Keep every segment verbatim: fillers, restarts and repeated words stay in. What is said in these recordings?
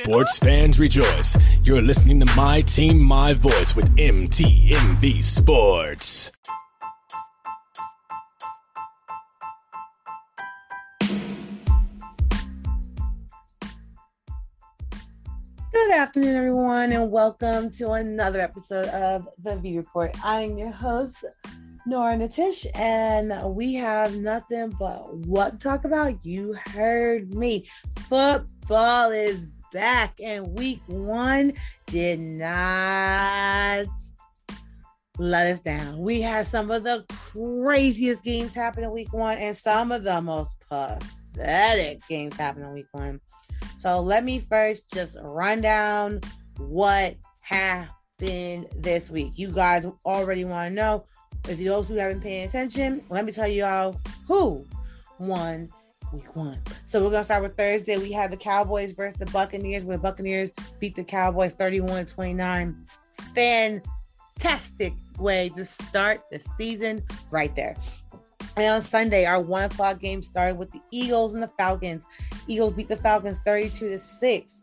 Sports fans rejoice. You're listening to My Team, My Voice with M T M V Sports. Good afternoon, everyone, and welcome to another episode of the V Report. I'm your host, Nora Natish, and we have nothing but what to talk about. You heard me. Football is back, and week one did not let us down. We had some of the craziest games happen in week one, and some of the most pathetic games happen in week one. So let me first just run down what happened this week. You guys already want to know. If you those who haven't paid attention, let me tell you all who won week one. So we're going to start with Thursday. We had the Cowboys versus the Buccaneers, where the Buccaneers beat the Cowboys thirty-one to twenty-nine. Fantastic way to start the season right there. And on Sunday, our one o'clock game started with the Eagles and the Falcons. Eagles beat the Falcons thirty-two to six.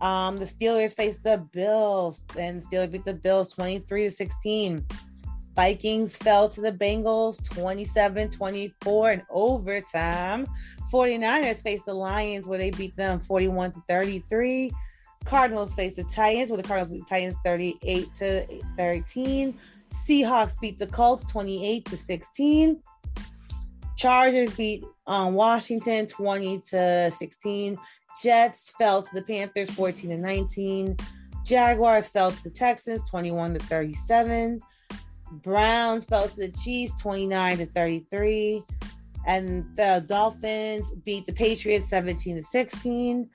Um, the Steelers faced the Bills, and the Steelers beat the Bills twenty-three to sixteen. Vikings fell to the Bengals twenty-seven twenty-four in overtime. 49ers faced the Lions, where they beat them forty-one to thirty-three. Cardinals faced the Titans, where the Cardinals beat the Titans thirty-eight to thirteen. Seahawks beat the Colts twenty-eight to sixteen. Chargers beat um, Washington twenty to sixteen. Jets fell to the Panthers fourteen to nineteen. Jaguars fell to the Texans twenty-one to thirty-seven. Browns fell to the Chiefs twenty-nine to thirty-three, and the Dolphins beat the Patriots seventeen to sixteen.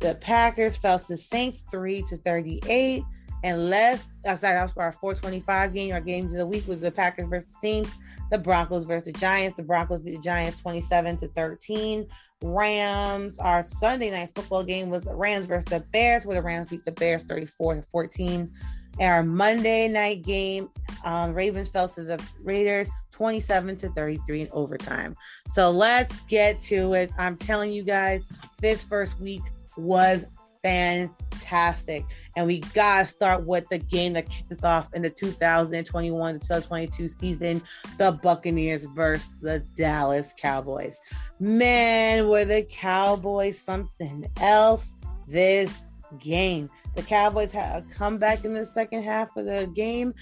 The Packers fell to the Saints three to thirty-eight, and last outside that was for our four twenty-five game. Our games of the week was the Packers versus Saints, the Broncos versus the Giants. The Broncos beat the Giants twenty-seven to thirteen. Rams. Our Sunday night football game was the Rams versus the Bears, where the Rams beat the Bears thirty-four to fourteen. And our Monday night game, um, Ravens fell to the Raiders twenty-seven to thirty-three in overtime. So let's get to it. I'm telling you guys, this first week was fantastic. And we got to start with the game that kicked us off in the two thousand twenty-one to two thousand twenty-two season, the Buccaneers versus the Dallas Cowboys. Man, were the Cowboys something else this game. The Cowboys had a comeback in the second half of the game,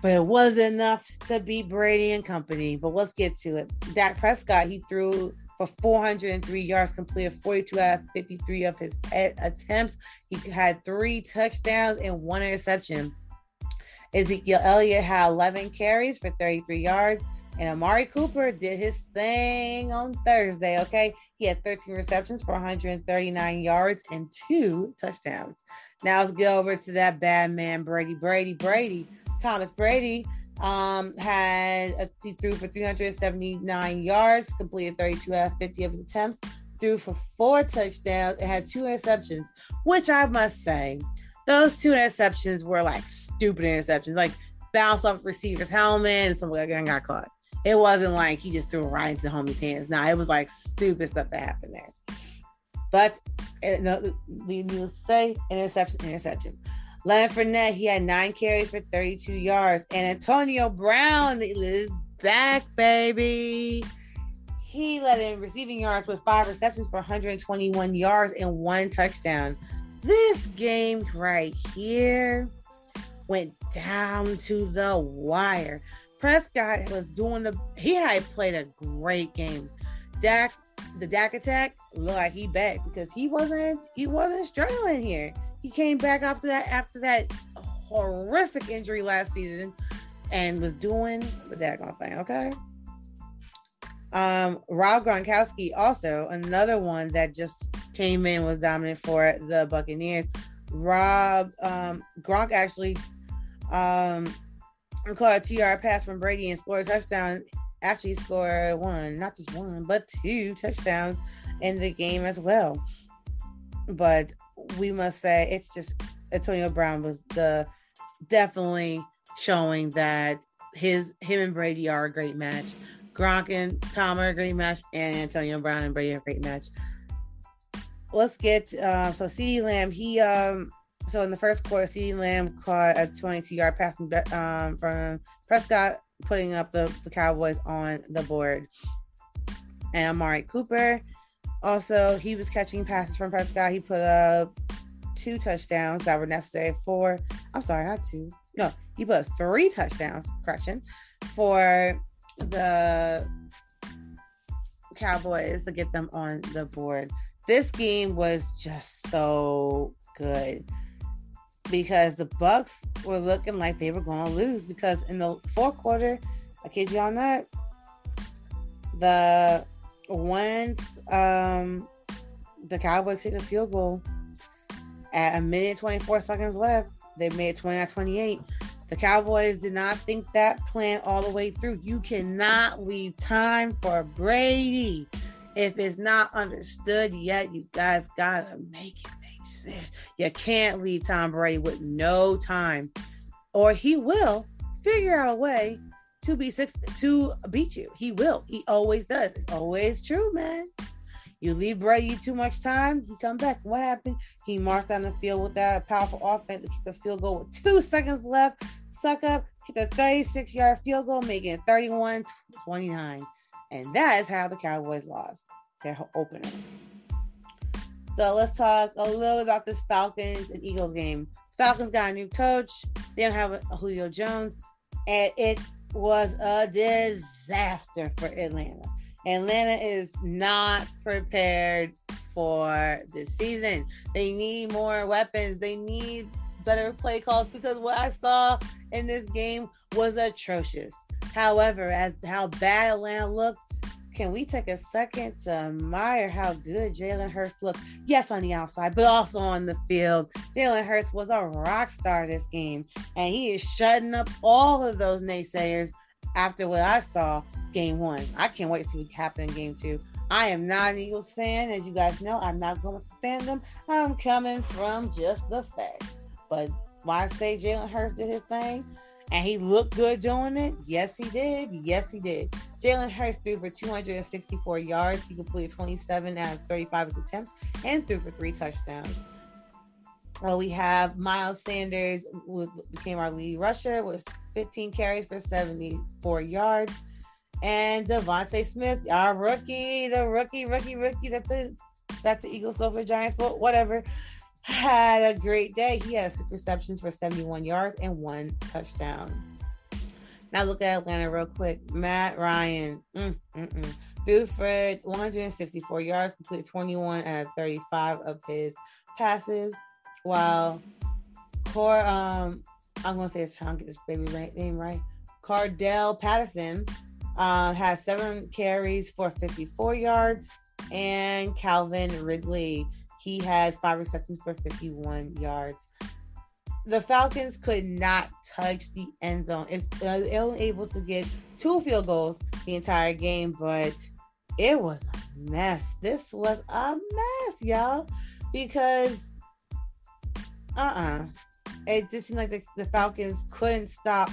but it wasn't enough to beat Brady and company. But let's get to it. Dak Prescott, he threw for four hundred three yards, completed forty-two out of fifty-three of his attempts. He had three touchdowns and one interception. Ezekiel Elliott had eleven carries for thirty-three yards. And Amari Cooper did his thing on Thursday, okay? He had thirteen receptions for one hundred thirty-nine yards and two touchdowns. Now let's get over to that bad man, Brady, Brady, Brady. Thomas Brady um, had a, he threw for three hundred seventy-nine yards, completed thirty-two out of fifty of his attempts, threw for four touchdowns, and had two interceptions, which I must say, those two interceptions were like stupid interceptions, like bounced off the receiver's helmet and somebody got caught. It wasn't like he just threw it right into the homie's hands. Nah, it was like stupid stuff that happened there. But you know, we need to say interception, interception. Leonard Fournette, he had nine carries for thirty-two yards. And Antonio Brown is back, baby. He led in receiving yards with five receptions for one hundred twenty-one yards and one touchdown. This game right here went down to the wire. Prescott was doing the, he had played a great game. Dak, the Dak attack, looked like he back because he wasn't, he wasn't struggling here. He came back after that, after that horrific injury last season and was doing the daggone thing, okay? Um, Rob Gronkowski also, another one that just came in, was dominant for the Buccaneers. Rob, um, Gronk actually, um, I caught a two-yard pass from Brady and scored a touchdown. Actually scored one, not just one, but two touchdowns in the game as well. But we must say it's just Antonio Brown was the definitely showing that his him and Brady are a great match. Gronk and Tom are a great match, and Antonio Brown and Brady are a great match. let's get uh, so CeeDee Lamb. He um so in the first quarter, CeeDee Lamb caught a twenty-two-yard pass um, from Prescott, putting up the, the Cowboys on the board. And Amari Cooper, also he was catching passes from Prescott. He put up two touchdowns that were necessary for. I'm sorry, not two. No, he put up three touchdowns. Correction, for the Cowboys to get them on the board. This game was just so good because the Bucks were looking like they were going to lose, because in the fourth quarter, I kid you on that, the once um, the Cowboys hit the field goal at a minute twenty-four seconds left, they made twenty-nine twenty-eight. The Cowboys did not think that plan all the way through. You cannot leave time for Brady. If it's not understood yet, you guys gotta make it make sense. You can't leave Tom Brady with no time, or he will figure out a way to be six to beat you. He will. He always does. It's always true, man. You leave Brady too much time, he come back. What happened? He marched down the field with that powerful offense to keep the field goal with two seconds left. Suck up, hit the thirty-six-yard field goal, making it thirty-one twenty-nine. And that is how the Cowboys lost their opener. So let's talk a little bit about this Falcons and Eagles game. Falcons got a new coach. They don't have a Julio Jones. And it was a disaster for Atlanta. Atlanta is not prepared for this season. They need more weapons. They need better play calls, because what I saw in this game was atrocious. However, as how bad Atlanta looked, can we take a second to admire how good Jalen Hurts looked? Yes, on the outside, but also on the field. Jalen Hurts was a rock star this game, and he is shutting up all of those naysayers after what I saw game one. I can't wait to see what happens in game two. I am not an Eagles fan. As you guys know, I'm not going for fandom. I'm coming from just the facts. But why say Jalen Hurts did his thing? And he looked good doing it. Yes, he did. Yes, he did. Jalen Hurts threw for two hundred sixty-four yards. He completed twenty-seven out of thirty-five of attempts and threw for three touchdowns. Well, we have Miles Sanders, who became our lead rusher, with fifteen carries for seventy-four yards. And Devontae Smith, our rookie, the rookie, rookie, rookie that the, that the Eagles, Silver Giants, but whatever, had a great day. He has six receptions for seventy-one yards and one touchdown. Now look at Atlanta real quick. Matt Ryan mm, mm-mm. threw for one hundred sixty-four yards, completed twenty-one out of thirty-five of his passes, while Core, um, I'm going to say it's trying to get this baby right, name right, Cordell Patterson uh, has seven carries for fifty-four yards, and Calvin Ridley, he had five receptions for fifty-one yards. The Falcons could not touch the end zone. It's only able to get two field goals the entire game, but it was a mess. This was a mess, y'all, because uh-uh. It just seemed like the, the Falcons couldn't stop.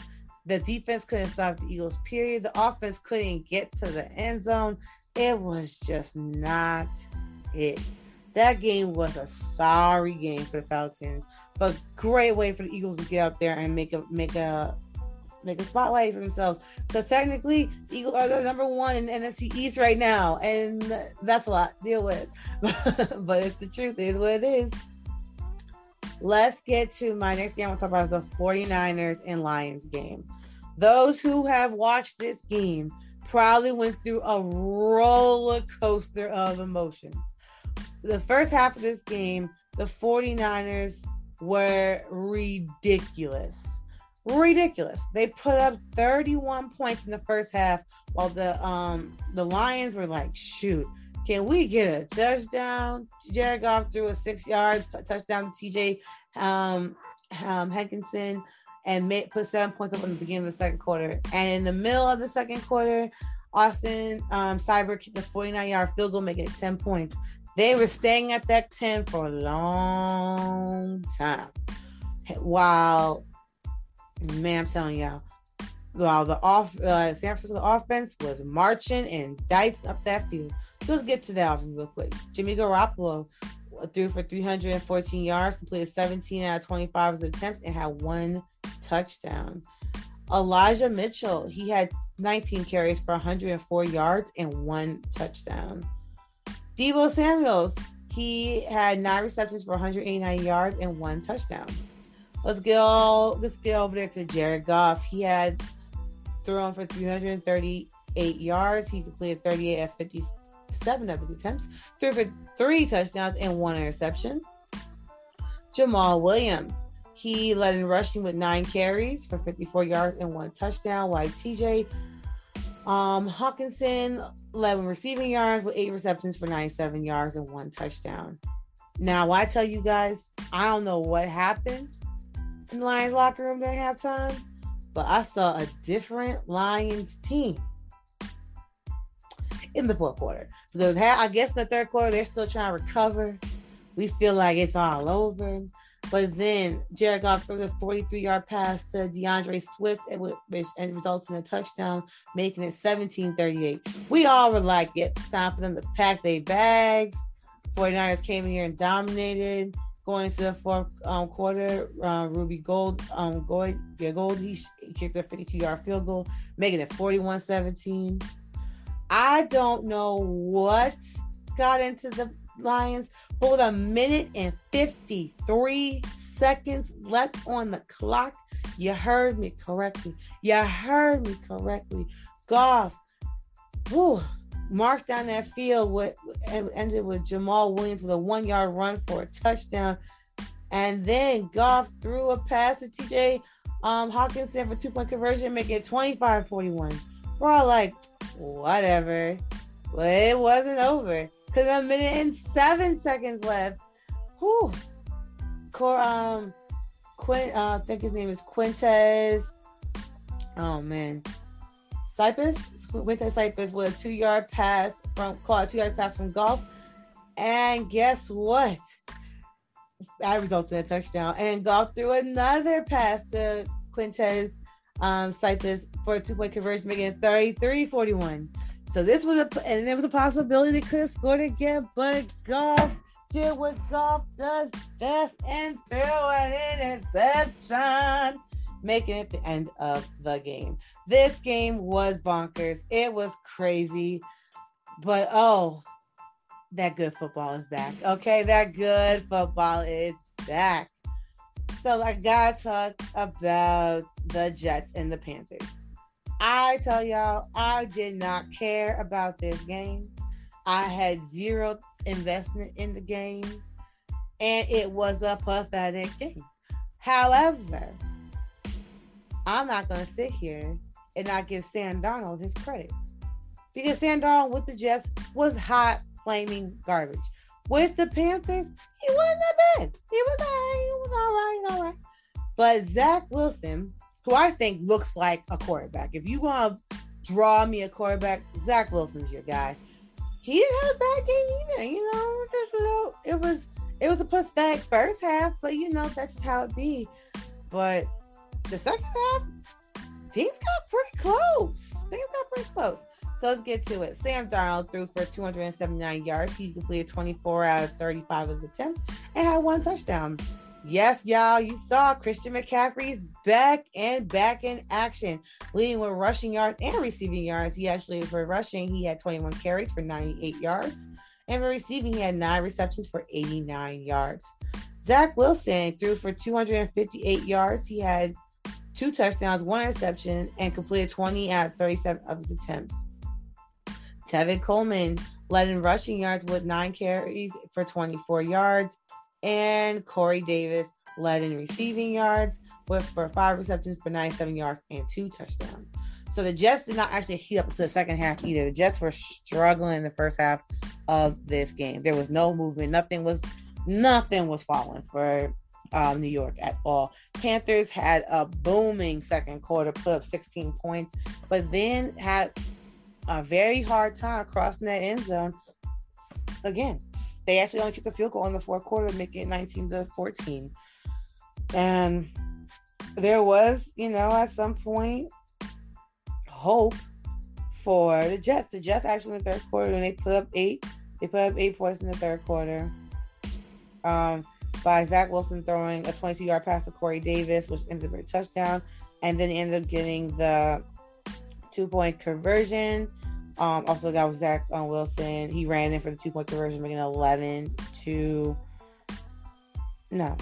The defense couldn't stop the Eagles, period. The offense couldn't get to the end zone. It was just not it. That game was a sorry game for the Falcons, but great way for the Eagles to get out there and make a make a make a spotlight for themselves. So technically, the Eagles are the number one in the N F C East right now, and that's a lot to deal with. But it's the truth, it is what it is. Let's get to my next game. I'm gonna talk about the forty-niners and Lions game. Those who have watched this game probably went through a roller coaster of emotions. The first half of this game, the forty-niners were ridiculous. Ridiculous. They put up thirty-one points in the first half, while the um the Lions were like, shoot, can we get a touchdown? Jared Goff threw a six-yard touchdown to T J um, um, Hockenson and made, put seven points up in the beginning of the second quarter. And in the middle of the second quarter, Austin um, Seibert kicked a forty-nine-yard field goal, making it ten points. They were staying at that ten for a long time. While, man, I'm telling y'all, while the off, uh, San Francisco offense was marching and dicing up that field. So let's get to that offense real quick. Jimmy Garoppolo threw for three hundred fourteen yards, completed seventeen out of twenty-five of his attempts, and had one touchdown. Elijah Mitchell, he had nineteen carries for one hundred four yards and one touchdown. Deebo Samuels, he had nine receptions for one hundred eighty-nine yards and one touchdown. Let's go, let's get over there to Jared Goff. He had thrown for three hundred thirty-eight yards. He completed thirty-eight out of fifty-seven of his attempts, threw for three touchdowns and one interception. Jamal Williams, he led in rushing with nine carries for fifty-four yards and one touchdown, while T J um, Hawkinson led in receiving yards with eight receptions for ninety-seven yards and one touchdown. Now, I tell you guys, I don't know what happened in the Lions locker room during halftime, but I saw a different Lions team in the fourth quarter. Because I guess in the third quarter, they're still trying to recover. We feel like it's all over. But then Jared Goff threw the forty-three-yard pass to DeAndre Swift, which ended results in a touchdown, making it seventeen thirty-eight. We all were like, yep, it's time for them to pack their bags. 49ers came in here and dominated. Going to the fourth um, quarter, uh, Ruby Gold, um, Gold, yeah, Gold, he kicked a fifty-two-yard field goal, making it forty-one seventeen. I don't know what got into the Lions, but with a minute and fifty-three seconds left on the clock, you heard me correctly. You heard me correctly. Goff, woo, marked down that field with, and ended with Jamal Williams with a one-yard run for a touchdown. And then Goff threw a pass to T J um, Hawkinson for two-point conversion, making it twenty-five forty-one. We're all like, whatever. But it wasn't over, because a minute and seven seconds left. Whew. Cor- um, Quint- uh, I think his name is Quintez. Oh, man. Cypress? Quintez Cypress with a two-yard pass from, called a two-yard pass from Goff. And guess what? That resulted in a touchdown. And Goff threw another pass to Quintez um, Cypress for a two-point conversion, making it thirty-three forty-one. So this was a, and it was a possibility they could have scored again, but Goff did what Goff does best and threw an interception, making it the end of the game. This game was bonkers. It was crazy, but oh, that good football is back. Okay, that good football is back. So I gotta talk about the Jets and the Panthers. I tell y'all, I did not care about this game. I had zero investment in the game, and it was a pathetic game. However, I'm not going to sit here and not give Sam Darnold his credit, because Sam Darnold with the Jets was hot, flaming garbage. With the Panthers, he wasn't that bad. He was, all right. He was all right, all right. But Zach Wilson, who I think looks like a quarterback. If you want to draw me a quarterback, Zach Wilson's your guy. He didn't have a bad game either, you know. Just, you know, it was it was a pathetic first half, but you know that's just how it be. But the second half, things got pretty close. Things got pretty close. So let's get to it. Sam Darnold threw for two hundred seventy-nine yards. He completed twenty-four out of thirty-five of his attempts and had one touchdown. Yes, y'all, you saw Christian McCaffrey's back and back in action, leading with rushing yards and receiving yards. He actually, for rushing, he had twenty-one carries for ninety-eight yards. And for receiving, he had nine receptions for eighty-nine yards. Zach Wilson threw for two hundred fifty-eight yards. He had two touchdowns, one interception, and completed twenty out of thirty-seven of his attempts. Tevin Coleman led in rushing yards with nine carries for twenty-four yards. And Corey Davis led in receiving yards with for five receptions for ninety-seven yards and two touchdowns. So the Jets did not actually heat up to the second half either. The Jets were struggling in the first half of this game. There was no movement. Nothing was nothing was falling for um, New York at all. Panthers had a booming second quarter, put up sixteen points, but then had a very hard time crossing that end zone again. They actually only kicked the field goal in the fourth quarter, making it nineteen to fourteen. And there was, you know, at some point, hope for the Jets. The Jets actually in the third quarter, when they put up eight, they put up eight points in the third quarter. um, by Zach Wilson throwing a twenty-two-yard pass to Corey Davis, which ended up a touchdown, and then ended up getting the two-point conversion. Um, also, that was Zach um, Wilson. He ran in for the two-point conversion, making eleven to no,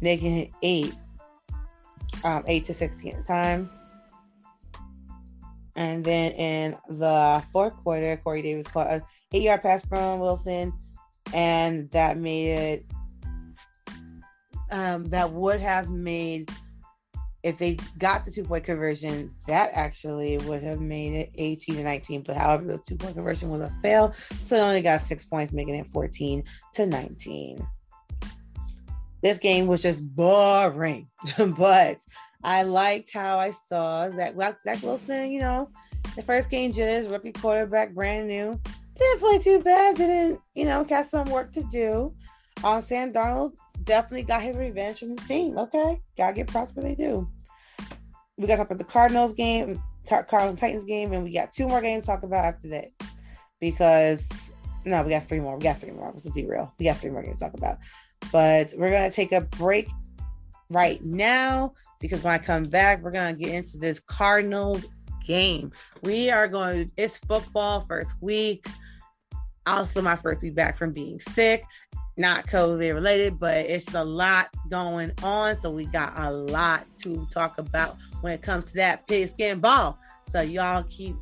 making it eight, um, eight to sixteen at the time. And then in the fourth quarter, Corey Davis caught an eight-yard pass from Wilson, and that made it. Um, that would have made, if they got the two-point conversion, that actually would have made it eighteen to nineteen. But however, the two-point conversion would have failed, so they only got six points, making it fourteen to nineteen. This game was just boring, but I liked how I saw Zach, Zach Wilson. You know, the first game just rookie quarterback, brand new, didn't play too bad. Didn't, you know, got some work to do. Um, Sam Darnold definitely got his revenge from the team. Okay, gotta get props where they do. We got to talk about the Cardinals game, Cardinals Titans game, and we got two more games to talk about after that. Because no, we got three more. We got three more. Let's be real. We got three more games to talk about. But we're gonna take a break right now, because when I come back, we're gonna get into this Cardinals game. We are going. It's football first week. Also, my first week back from being sick, not COVID related, but it's a lot going on. So we got a lot to talk about when it comes to that pigskin ball. So y'all keep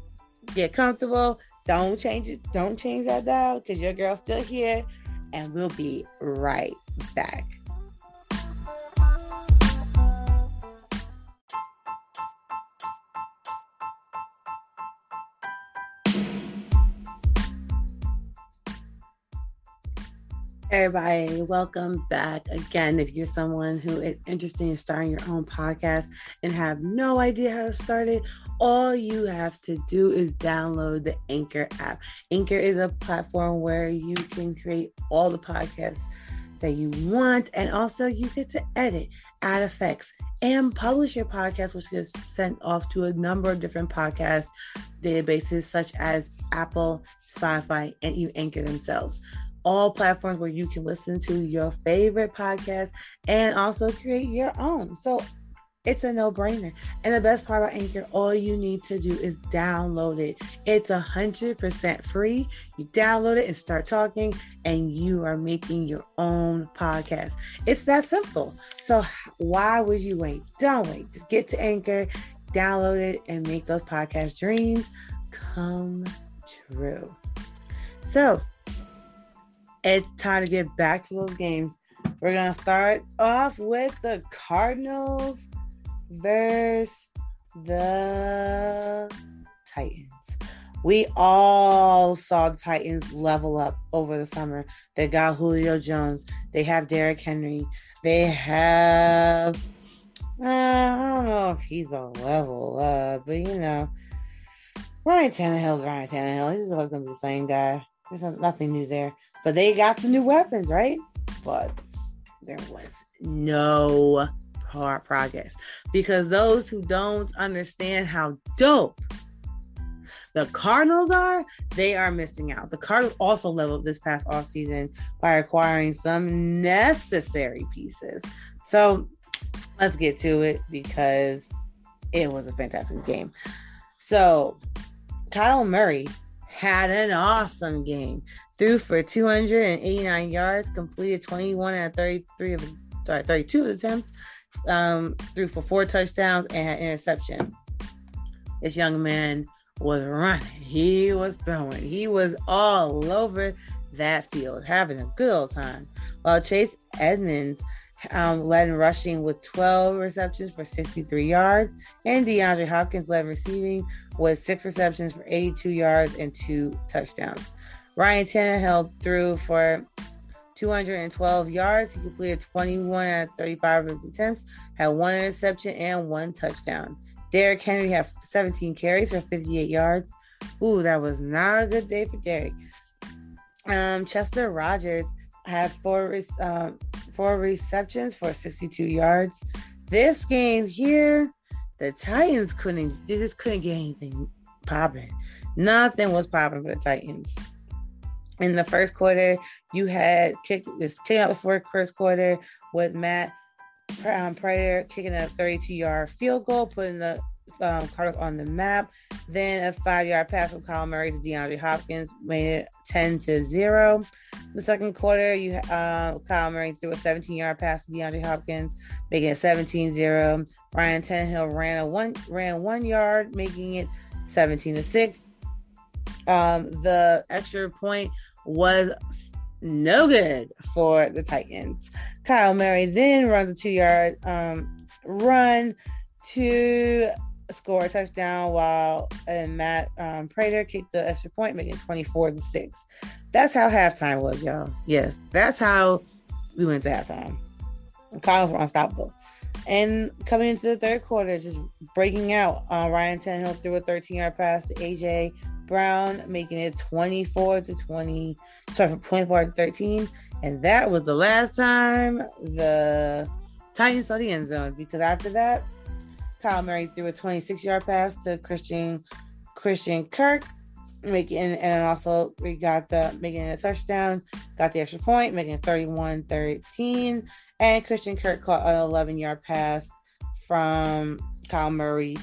get comfortable. Don't change it. Don't change that dial, because your girl's still here, and we'll be right back. Hey everybody, welcome back again. If you're someone who is interested in starting your own podcast and have no idea how to start it, all you have to do is download the Anchor app. Anchor is a platform where you can create all the podcasts that you want, and also you get to edit, add effects, and publish your podcast, which gets sent off to a number of different podcast databases such as Apple, Spotify, and even Anchor themselves. All platforms where you can listen to your favorite podcast and also create your own. So it's a no-brainer. And the best part about Anchor, all you need to do is download it. It's one hundred percent free. You download it and start talking, and you are making your own podcast. It's that simple. So why would you wait? Don't wait. Just get to Anchor, download it, and make those podcast dreams come true. So it's time to get back to those games. We're going to start off with the Cardinals versus the Titans. We all saw the Titans level up over the summer. They got Julio Jones. They have Derrick Henry. They have, uh, I don't know if he's a level up, but you know, Ryan Tannehill's Ryan Tannehill. He's always going to be the same guy. There's nothing new there. But they got the new weapons, right? But there was no progress, because those who don't understand how dope the Cardinals are, they are missing out. The Cardinals also leveled this past offseason by acquiring some necessary pieces. So let's get to it, because it was a fantastic game. So Kyle Murray had an awesome game. Threw for two hundred eighty-nine yards, completed twenty-one out of thirty-three of sorry, thirty-two attempts, um, threw for four touchdowns, and had interception. This young man was running. He was throwing. He was all over that field, having a good old time. While Chase Edmonds um, led in rushing with twelve receptions for sixty-three yards, and DeAndre Hopkins led receiving with six receptions for eighty-two yards and two touchdowns. Ryan Tannehill threw for two hundred twelve yards. He completed twenty-one out of thirty-five of his attempts, had one interception and one touchdown. Derrick Henry had seventeen carries for fifty-eight yards. Ooh, that was not a good day for Derrick. Um, Chester Rogers had four, um, four receptions for sixty-two yards. This game here, the Titans couldn't, they just couldn't get anything popping. Nothing was popping for the Titans. in the first quarter, you had kicked this kick out the first quarter with Matt um, Prater kicking a thirty-two-yard field goal, putting the um, Cardinals on the map. Then a five-yard pass from Kyle Murray to DeAndre Hopkins made it ten to zero. The second quarter, you uh, Kyle Murray threw a seventeen-yard pass to DeAndre Hopkins, making it seventeen to zero. Ryan Tannehill ran a one ran one yard, making it seventeen to six. Um, the extra point was no good for the Titans. Kyle Murray then runs a two-yard um, run to score a touchdown, while and Matt um, Prater kicked the extra point, making it twenty-four to six. That's how halftime was, y'all. Yes, that's how we went to halftime. The Cardinals were unstoppable. And coming into the third quarter, just breaking out, uh, Ryan Tannehill threw a thirteen-yard pass to A J Brown, making it twenty-four to twenty, sorry, twenty-four to thirteen. And that was the last time the Titans saw the end zone, because after that, Kyle Murray threw a twenty-six-yard pass to Christian Christian Kirk, making and also we got the making a touchdown, got the extra point, making it thirty-one thirteen. And Christian Kirk caught an eleven-yard pass from Kyle Murray,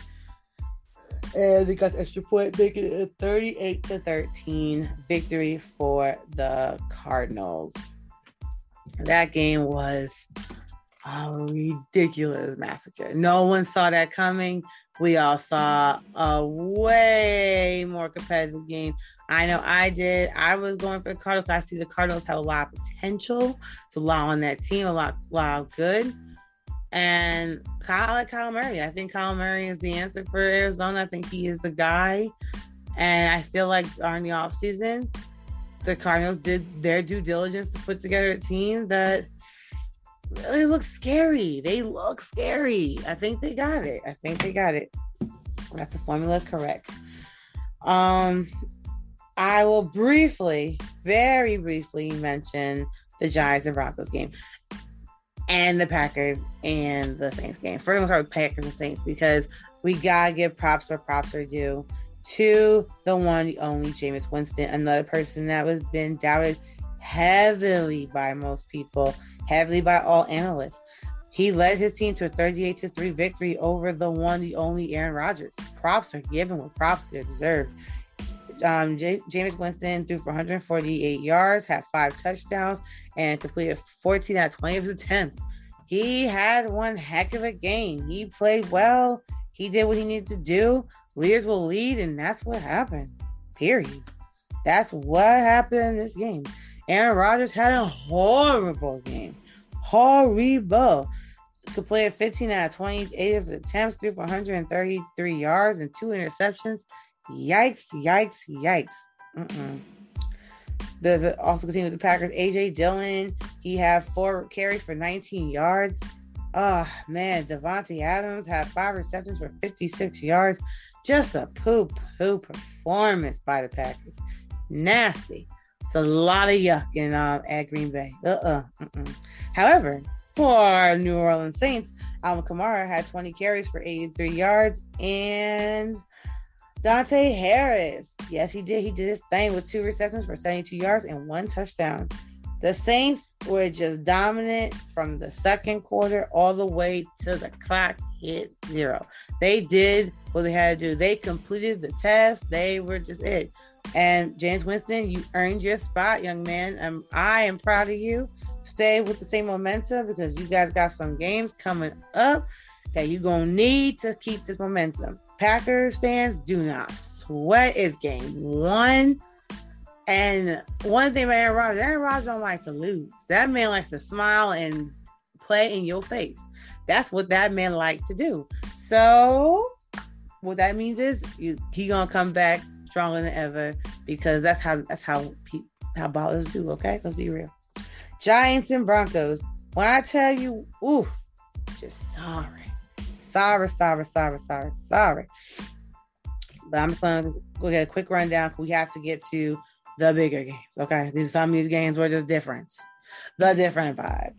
and they got the extra point, making it a thirty-eight to thirteen victory for the Cardinals. That game was a ridiculous massacre. No one saw that coming. We all saw a way more competitive game. I know I did. I was going for the Cardinals. I see the Cardinals have a lot of potential, to allow on that team, a lot, lot of good. And Kyle, I like Kyle Murray. I think Kyle Murray is the answer for Arizona. I think he is the guy. And I feel like during the offseason, the Cardinals did their due diligence to put together a team that really looks scary. They look scary. I think they got it. I think they got it. I got the formula correct. Um, I will briefly, very briefly mention the Giants and Broncos game, and the Packers and the Saints game. First, we're going to start with Packers and Saints, because we got to give props where props are due to the one, the only Jameis Winston, another person that was been doubted heavily by most people, heavily by all analysts. He led his team to a thirty-eight to three victory over the one, the only Aaron Rodgers. Props are given when props are deserved. Um, J- Jameis Winston threw for one hundred forty-eight yards, had five touchdowns, and completed fourteen out of twenty of his attempts. He had one heck of a game. He played well. He did what he needed to do. Leaders will lead, and that's what happened. Period. That's what happened in this game. Aaron Rodgers had a horrible game. Horrible. Completed fifteen out of twenty-eight of his attempts, threw for one hundred thirty-three yards and two interceptions. Yikes, yikes, yikes. Mm-mm. The, the, also continue with the Packers. A J Dillon, he had four carries for nineteen yards. Oh, man. Devontae Adams had five receptions for fifty-six yards. Just a poo-poo performance by the Packers. Nasty. It's a lot of yuck in, um, at Green Bay. Uh-uh. Mm-mm. However, for New Orleans Saints, Alvin Kamara had twenty carries for eighty-three yards, and Dante Harris, yes, he did. He did his thing with two receptions for seventy-two yards and one touchdown. The Saints were just dominant from the second quarter all the way till the clock hit zero. They did what they had to do. They completed the task. They were just it. And Jameis Winston, you earned your spot, young man. Um, I am proud of you. Stay with the same momentum, because you guys got some games coming up that you're going to need to keep this momentum. Packers fans, do not sweat. It's game one. And one thing about Aaron Rodgers, Aaron Rodgers don't like to lose. That man likes to smile and play in your face. That's what that man likes to do. So what that means is you, he gonna come back stronger than ever, because that's how that's how pe- how ballers do. Okay, let's be real. Giants and Broncos. When I tell you, ooh, just sorry. Sorry, sorry, sorry, sorry, sorry. But I'm just going to go get a quick rundown, because we have to get to the bigger games, okay? These Some of these games were just different. The different vibe.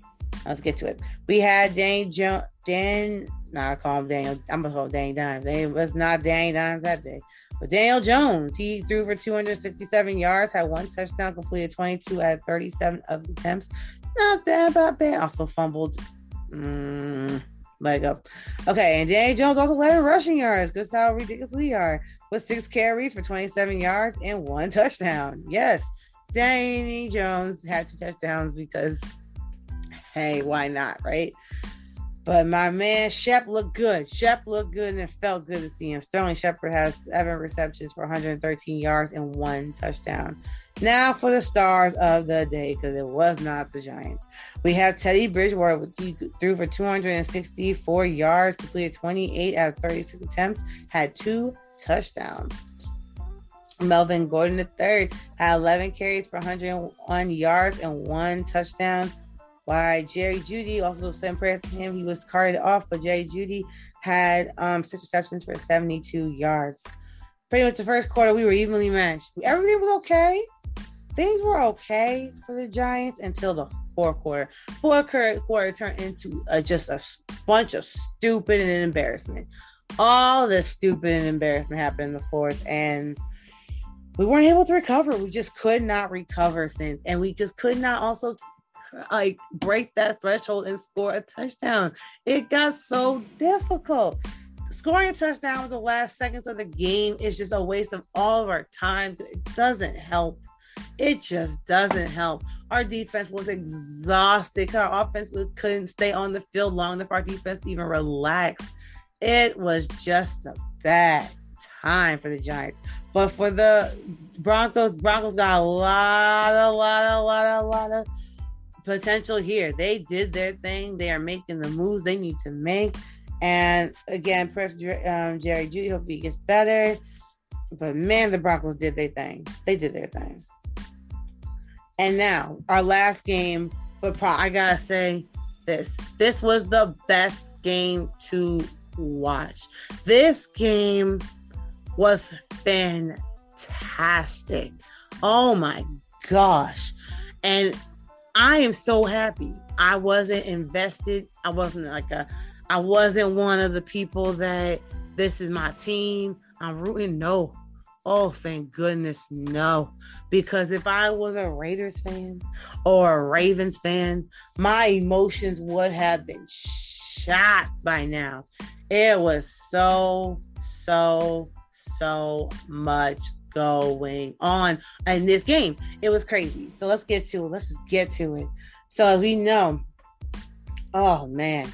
Let's get to it. We had Dane Jones. Dan, no, I call him Daniel. I'm going to call him Danny Dimes. It was not Danny Dimes that day. But Daniel Jones, he threw for two hundred sixty-seven yards, had one touchdown, completed twenty-two out of thirty-seven of the attempts. Not bad, not bad. Also fumbled. Mm, leg up. Okay, and Daniel Jones also led in rushing yards. That's how ridiculous we are. With six carries for twenty-seven yards and one touchdown. Yes, Danny Jones had two touchdowns because, hey, why not, right? But my man, Shep, looked good. Shep looked good, and it felt good to see him. Sterling Shepard has seven receptions for one hundred thirteen yards and one touchdown. Now for the stars of the day, because it was not the Giants. We have Teddy Bridgewater, which he threw for two hundred sixty-four yards, completed twenty-eight out of thirty-six attempts, had two touchdowns. Melvin Gordon the third had eleven carries for one hundred one yards and one touchdown. Why Jerry Jeudy, also sent prayers to him. He was carted off, but Jerry Jeudy had um, six receptions for seventy-two yards. Pretty much the first quarter, we were evenly matched. Everything was okay. Things were okay for the Giants until the fourth quarter. Fourth quarter turned into a, just a bunch of stupid and embarrassment. All this stupid and embarrassment happened in the fourth, and we weren't able to recover. We just could not recover since, and we just could not also like break that threshold and score a touchdown. It got so difficult. Scoring a touchdown with the last seconds of the game is just a waste of all of our time. It doesn't help. It just doesn't help. Our defense was exhausted. Our offense couldn't stay on the field long enough for our defense to even relax. It was just a bad time for the Giants. But for the Broncos, Broncos got a lot, a lot, a lot, a lot of potential here. They did their thing. They are making the moves they need to make. And again, press um, Jerry Jeudy. Hopefully he gets better. But man, the Broncos did their thing. They did their thing. And now our last game. But pro- I gotta say this. This was the best game to watch. This game was fantastic. Oh my gosh. And I am so happy. I wasn't invested. I wasn't like a, I wasn't one of the people that this is my team. I'm rooting. No. Oh, thank goodness. No. Because if I was a Raiders fan or a Ravens fan, my emotions would have been shot by now. It was so, so, so much going on in this game. It was crazy. So let's get to it. Let's just get to it. So as we know, oh man,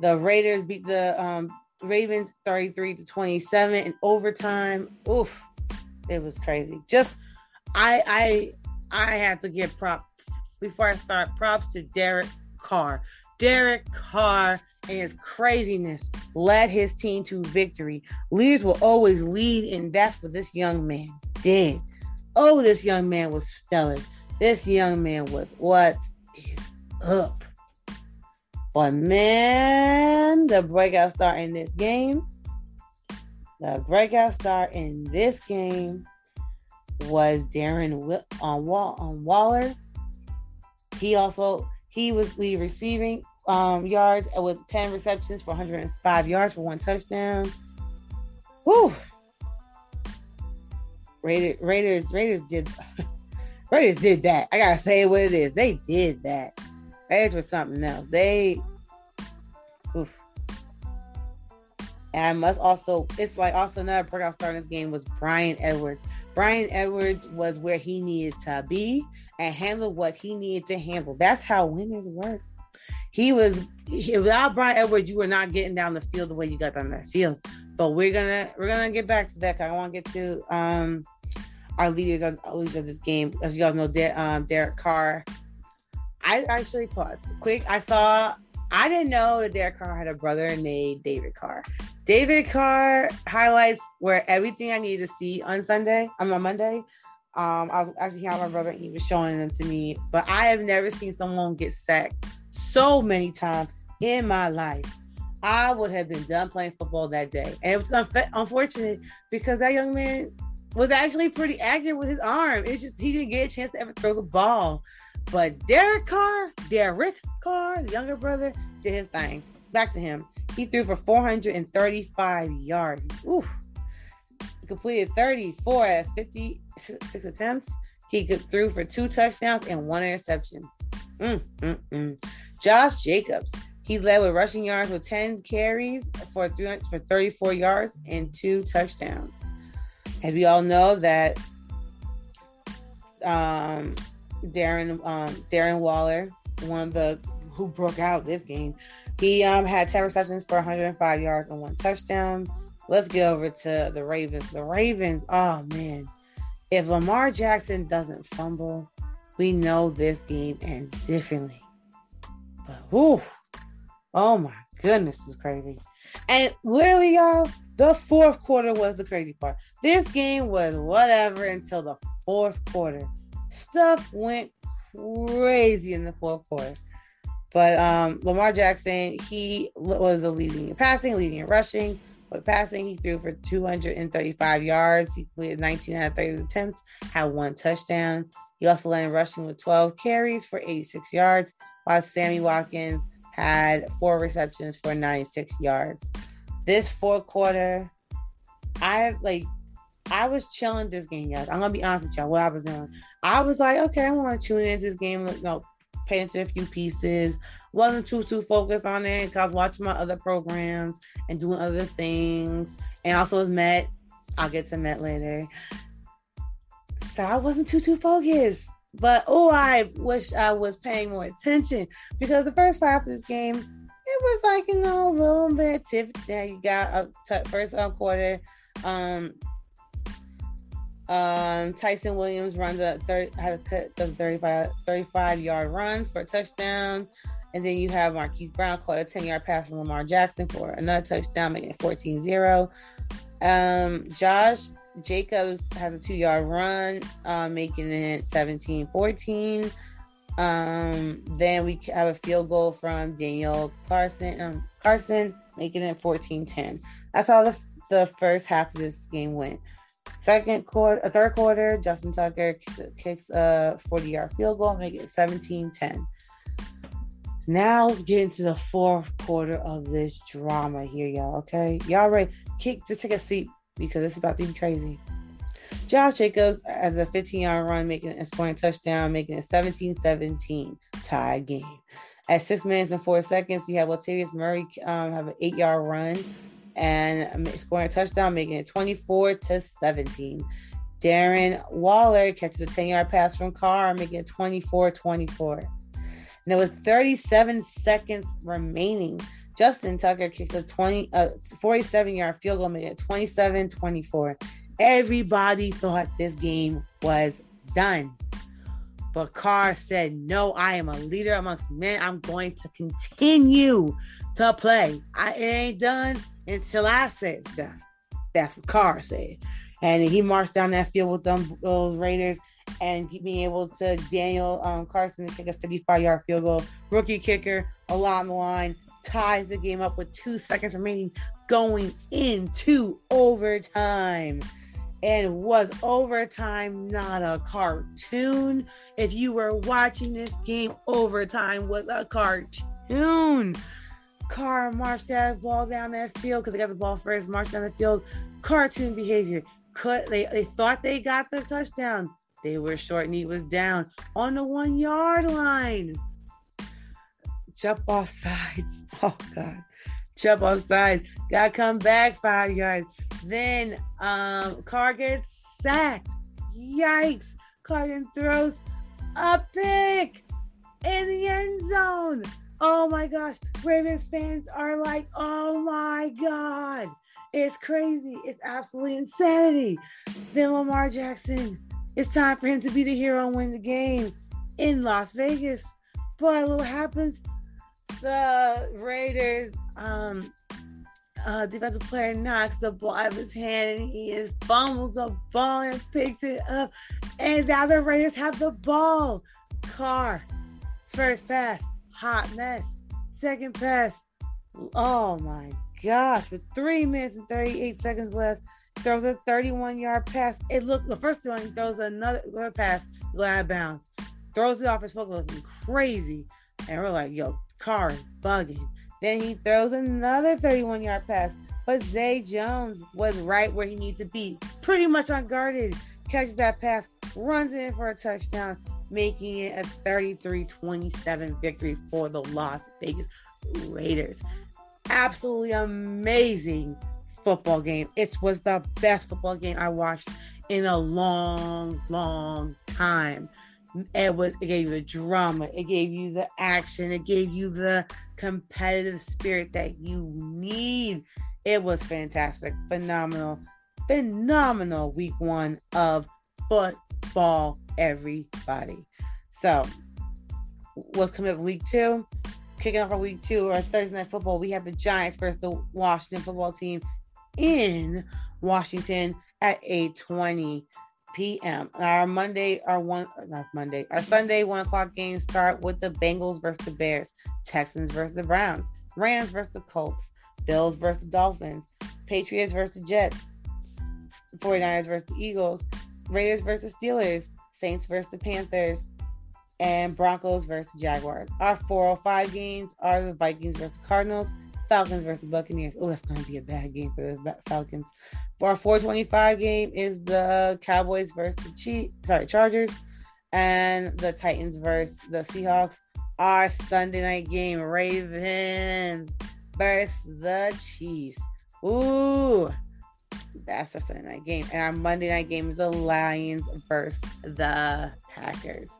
the Raiders beat the um, Ravens thirty-three to twenty-seven in overtime. Oof, it was crazy. Just I I I have to give props before I start. Props to Derek Carr. Derek Carr and his craziness led his team to victory. Leaders will always lead, and that's what this young man did. Oh, this young man was stellar. This young man was what is up. But man, the breakout star in this game, the breakout star in this game was Darren Will- on, Wall- on Waller. He also, he was lead receiving Um, yards with ten receptions for one hundred five yards for one touchdown. Woo! Raiders, Raiders, Raiders did, Raiders did that. I gotta say what it is. They did that. Raiders were something else. They, oof. And I must also, it's like also another breakout star in this game was Bryan Edwards. Bryan Edwards was where he needed to be and handled what he needed to handle. That's how winners work. He was, he, without Bryan Edwards, you were not getting down the field the way you got down that field. But we're gonna we're gonna get back to that. Cause I want to get to um, our leaders of, our leaders of this game. As you guys know, De- um, Derek Carr. I actually paused quick. I saw I didn't know that Derek Carr had a brother named David Carr. David Carr highlights were everything I needed to see on Sunday. Um, on Monday. Um, I was actually here with my brother. And he was showing them to me. But I have never seen someone get sacked so many times in my life. I would have been done playing football that day. And it was unf- unfortunate because that young man was actually pretty accurate with his arm. It's just he didn't get a chance to ever throw the ball. But Derek Carr, Derek Carr, the younger brother, did his thing. It's back to him. He threw for four hundred thirty-five yards. Oof. completed thirty-four at fifty-six attempts. He threw for two touchdowns and one interception. Mm, mm, mm. Josh Jacobs. He led with rushing yards with ten carries for for thirty-four yards and two touchdowns. As we all know that um, Darren um, Darren Waller, one of the who broke out this game, he um, had ten receptions for one hundred five yards and one touchdown. Let's get over to the Ravens. The Ravens, oh man, if Lamar Jackson doesn't fumble, we know this game ends differently. But whew. Oh my goodness, it was crazy. And literally, y'all, the fourth quarter was the crazy part. This game was whatever until the fourth quarter. Stuff went crazy in the fourth quarter. But um, Lamar Jackson, he was the leading in passing, leading in rushing. With passing, he threw for two hundred thirty-five yards. He completed nineteen out of thirty attempts, had one touchdown. He also led in rushing with twelve carries for eighty-six yards, while Sammy Watkins had four receptions for ninety-six yards. This fourth quarter, I like, I was chilling this game, y'all. I'm gonna be honest with y'all. What I was doing, I was like, okay, I want to tune into this game, you know, pay into a few pieces. Wasn't too too focused on it because I was watching my other programs and doing other things, and also was Met. I'll get to Met later, so I wasn't too too focused. But, oh, I wish I was paying more attention because the first half of this game, it was like, you know, a little bit tiff-taff. You got up t- first up quarter. Um, um, Tyson Williams runs a thirty, had to cut the thirty-five, thirty-five-yard run for a touchdown. And then you have Marquise Brown caught a ten-yard pass from Lamar Jackson for another touchdown, making it fourteen zero. Um, Josh Jacobs has a two-yard run, uh, making it seventeen fourteen. Um, then we have a field goal from Daniel Carson, um, Carson making it fourteen ten. That's how the, the first half of this game went. Second quarter, uh, third quarter, Justin Tucker kicks a forty-yard field goal, making it seventeen ten. Now let's get into the fourth quarter of this drama here, y'all, okay? Y'all ready? Kick, just take a seat, because it's about to be crazy. Josh Jacobs has a fifteen-yard run, making a scoring touchdown, making it seventeen seventeen tie game. At six minutes and four seconds, we have Latavius Murray um, have an eight-yard run and scoring a touchdown, making it twenty-four to seventeen. Darren Waller catches a ten-yard pass from Carr, making it twenty-four twenty-four. Now with thirty-seven seconds remaining, Justin Tucker kicked a forty-seven-yard field goal, made it twenty-seven twenty-four. Everybody thought this game was done. But Carr said, no, I am a leader amongst men. I'm going to continue to play. I it ain't done until I say it's done. That's what Carr said. And he marched down that field with them, those Raiders, and being able to Daniel um, Carson to kick a fifty-five-yard field goal. Rookie kicker, along the line, ties the game up with two seconds remaining going into overtime. And was overtime not a cartoon? If you were watching this game, overtime was a cartoon. Carr marched that ball down that field because they got the ball first, marched down the field. Cartoon behavior. Could they, they thought they got the touchdown. They were short and he was down on the one-yard line. Jump off sides. Oh, God. Jump off sides. Got to come back five yards. Then um, Carr gets sacked. Yikes. Carr then throws a pick in the end zone. Oh, my gosh. Raven fans are like, oh, my God. It's crazy. It's absolutely insanity. Then Lamar Jackson. It's time for him to be the hero and win the game in Las Vegas. But what happens? The Raiders um, uh, defensive player knocks the ball out of his hand and he is fumbles the ball and picks it up. And now the Raiders have the ball. Carr, first pass, hot mess. Second pass, oh my gosh, with three minutes and thirty-eight seconds left, throws a thirty-one-yard pass. It looked the first one, he throws another pass, go out of bounds, throws it off his foot, looking crazy. And we're like, yo, Carr is bugging. Then he throws another thirty-one-yard pass. but Zay Jones was right where he needed to be, pretty much unguarded, catches that pass, runs in for a touchdown, making it a thirty-three twenty-seven victory for the Las Vegas Raiders. Absolutely amazing football game. It was the best football game I watched in a long, long time. It was, it gave you the drama, it gave you the action, it gave you the competitive spirit that you need. It was fantastic, phenomenal, phenomenal week one of football, everybody. So, what's coming up in week two? Kicking off our week two, our Thursday night football, we have the Giants versus the Washington football team in Washington at eight twenty p.m. Our Monday, our one, not Monday, our Sunday one o'clock games start with the Bengals versus the Bears, Texans versus the Browns, Rams versus the Colts, Bills versus the Dolphins, Patriots versus the Jets, 49ers versus the Eagles, Raiders versus Steelers, Saints versus the Panthers, and Broncos versus Jaguars. Our four oh five games are the Vikings versus Cardinals, Falcons versus Buccaneers. Oh, that's going to be a bad game for the Falcons. For our four twenty-five game is the Cowboys versus the Chiefs, sorry, Chargers, and the Titans versus the Seahawks. Our Sunday night game, Ravens versus the Chiefs. Ooh, that's our Sunday night game. And our Monday night game is the Lions versus the Packers.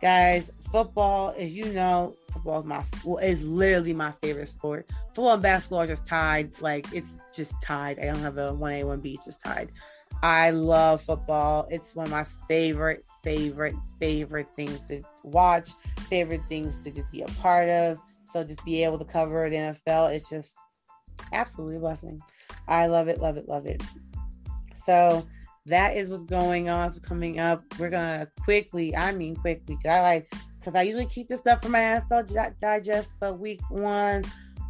Guys, football, as you know, football is my well, is literally my favorite sport. Football and basketball are just tied. Like, it's just tied. I don't have a one A, one B. It's just tied. I love football. It's one of my favorite, favorite, favorite things to watch, favorite things to just be a part of. So just be able to cover the N F L, it's just absolutely a blessing. I love it, love it, love it. So that is what's going on. So coming up, we're gonna quickly, I mean quickly, because I like, because I usually keep this stuff for my N F L Digest, but week one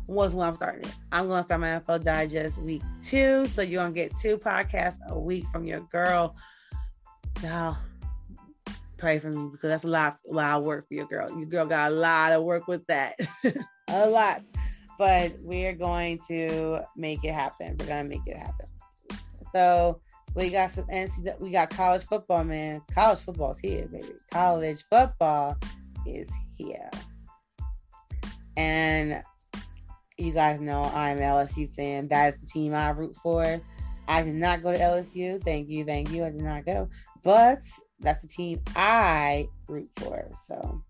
was when I'm starting it. I'm gonna start my N F L Digest week two, so you're gonna get two podcasts a week from your girl. Y'all pray for me, because that's a lot, a lot of work for your girl. Your girl got a lot of work with that, a lot. But we're going to make it happen. We're gonna make it happen. So. We got some N C double A, we got college football, man. College football's here, baby. College football is here. And you guys know I'm an L S U fan. That is the team I root for. I did not go to L S U. Thank you, thank you. I did not go. But that's the team I root for. So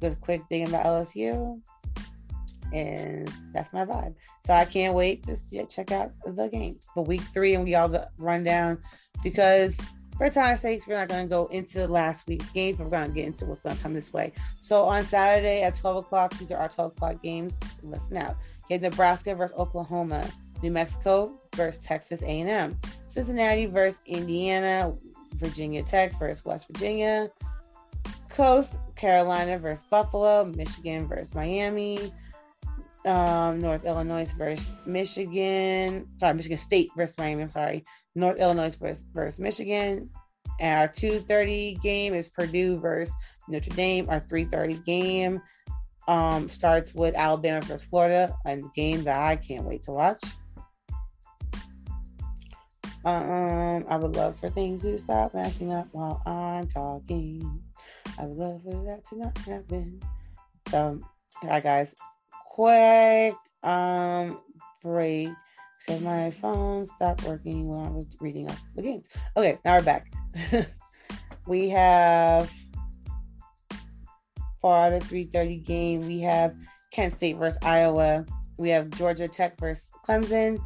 just a quick thing about L S U. And that's my vibe. So I can't wait to see, check out the games. But week three, and we all the rundown, because for time's sake, we're not going to go into last week's games. We're going to get into what's going to come this way. So on Saturday at twelve o'clock, these are our twelve o'clock games. Listen out. You have Nebraska versus Oklahoma, New Mexico versus Texas A and M, Cincinnati versus Indiana, Virginia Tech versus West Virginia, Coast Carolina versus Buffalo, Michigan versus Miami, Um, North Illinois versus Michigan. Sorry, Michigan State versus Miami. I'm sorry. North Illinois versus, versus Michigan. And our two thirty game is Purdue versus Notre Dame. Our three thirty game um, starts with Alabama versus Florida, a game that I can't wait to watch. Um, I would love for things to stop messing up while I'm talking. I would love for that to not happen. So, all right, guys. Quick um break because my phone stopped working when I was reading off the games. Okay, now we're back. We have for our three thirty game, we have Kent State versus Iowa. We have Georgia Tech versus Clemson.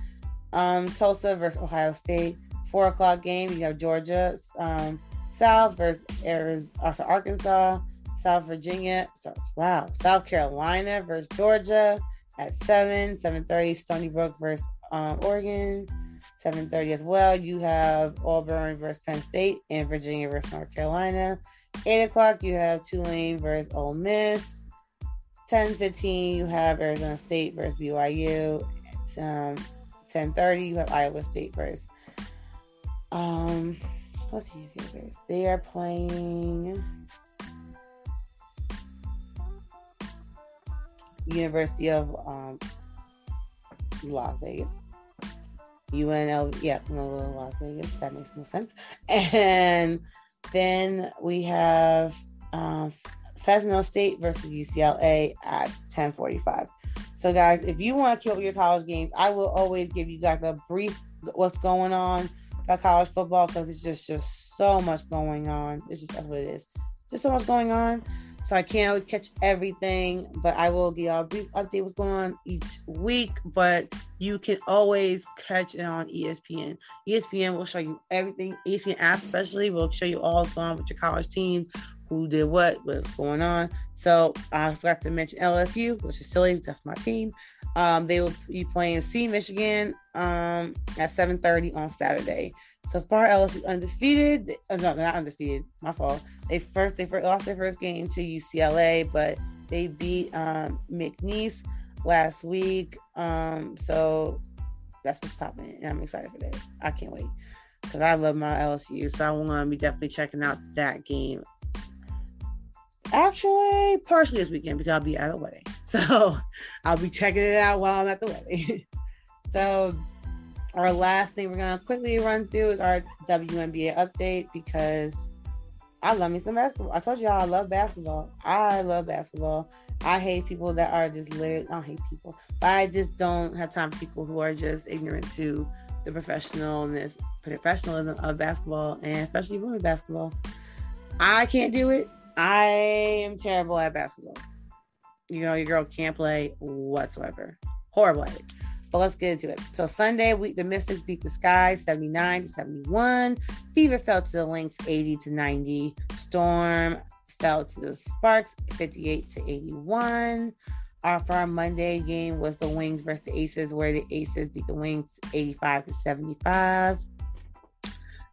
Um, Tulsa versus Ohio State. Four o'clock game. You have Georgia um, South versus Arizona, Arkansas. South Virginia, so, wow, South Carolina versus Georgia at seven, seven thirty, Stony Brook versus um, Oregon, seven thirty as well. You have Auburn versus Penn State and Virginia versus North Carolina. eight o'clock, you have Tulane versus Ole Miss. ten fifteen, you have Arizona State versus B Y U. At, um, ten thirty, you have Iowa State versus, um, let's see if it is. They are playing University of um, Las Vegas. U N L V, yeah, no, Las Vegas, that makes no sense. And then we have um, Fresno State versus U C L A at ten forty-five. So guys, if you want to keep up your college games, I will always give you guys a brief what's going on about college football, because it's just, just so much going on. It's just, that's what it is. Just so much going on. So I can't always catch everything, but I will give y'all a brief update what's going on each week. But you can always catch it on E S P N. E S P N will show you everything. E S P N app especially will show you all what's going on with your college team, who did what, what's going on. So I forgot to mention L S U, which is silly. That's my team. Um, they will be playing C Michigan um, at seven thirty on Saturday. So far, L S U undefeated. No, they're not undefeated. My fault. They first they first lost their first game to U C L A, but they beat um, McNeese last week. Um, so that's what's popping, and I'm excited for that. I can't wait because I love my L S U, so I'm going to be definitely checking out that game. Actually, partially this weekend because I'll be at a wedding, so I'll be checking it out while I'm at the wedding. So. Our last thing we're going to quickly run through is our W N B A update, because I love me some basketball. I told y'all I love basketball. I love basketball. I hate people that are just literally, I don't hate people, but I just don't have time for people who are just ignorant to the professionalness, professionalism of basketball, and especially women's basketball. I can't do it. I am terrible at basketball. You know, your girl can't play whatsoever. Horrible at it. But let's get into it. So Sunday, we, the Mystics beat the Sky seventy-nine to seventy-one. Fever fell to the Lynx eighty to ninety. Storm fell to the Sparks fifty-eight to eighty-one. Our for our Monday game was the Wings versus the Aces, where the Aces beat the Wings eighty-five to seventy-five.